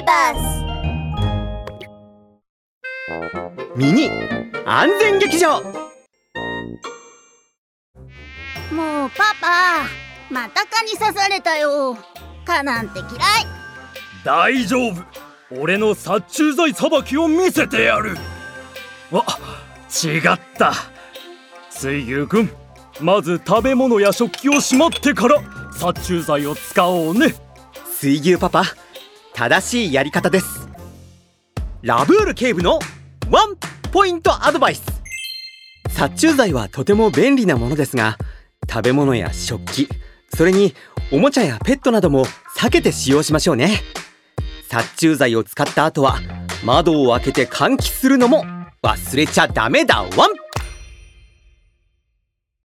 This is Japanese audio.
リバースミニ安全劇場。もうパパ、また蚊に刺されたよ。蚊なんて嫌い。大丈夫、俺の殺虫剤さばきを見せてやる。あ、違った。水牛くん、まず食べ物や食器をしまってから殺虫剤を使おうね。水牛パパ、正しいやり方です。ラブール警部のワンポイントアドバイス。殺虫剤はとても便利なものですが、食べ物や食器、それにおもちゃやペットなども避けて使用しましょうね。殺虫剤を使った後は窓を開けて換気するのも忘れちゃダメだワン。